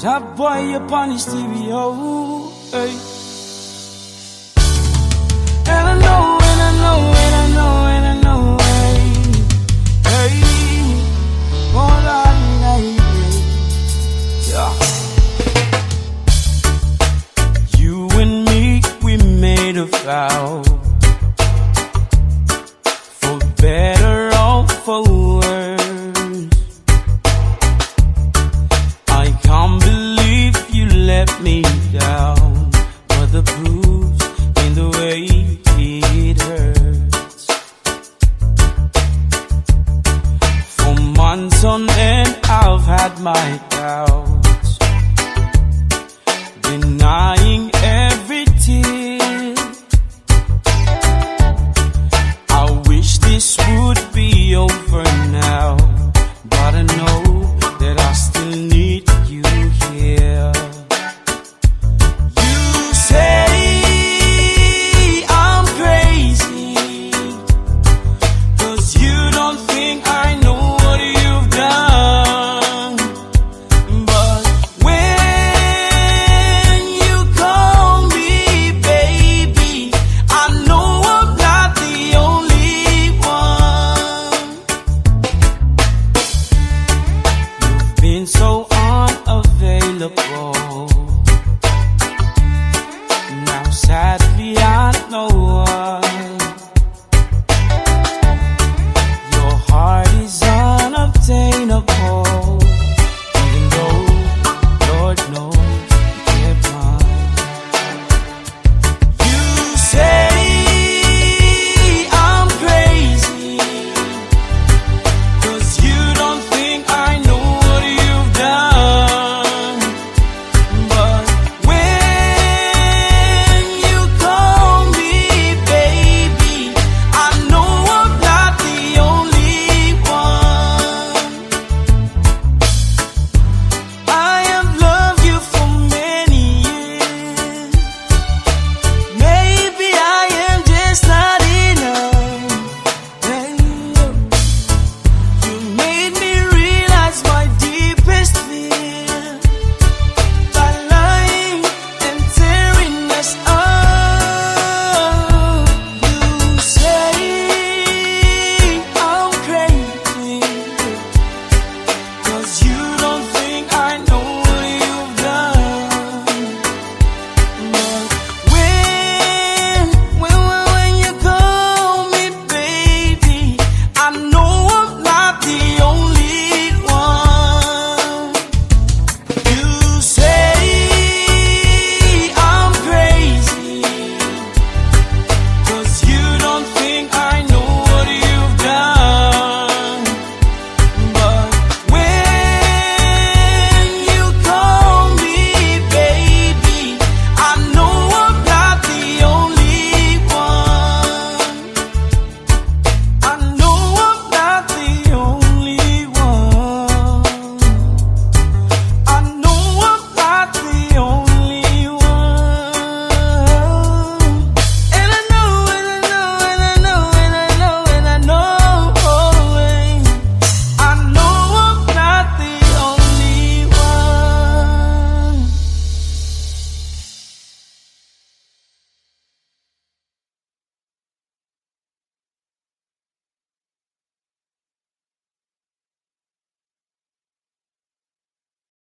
That boy upon his TV, oh, hey. And I know, and I know, and I know, and I know, hey, hey, oh, Lord, yeah. You and me, we made a vow, for better or for worse.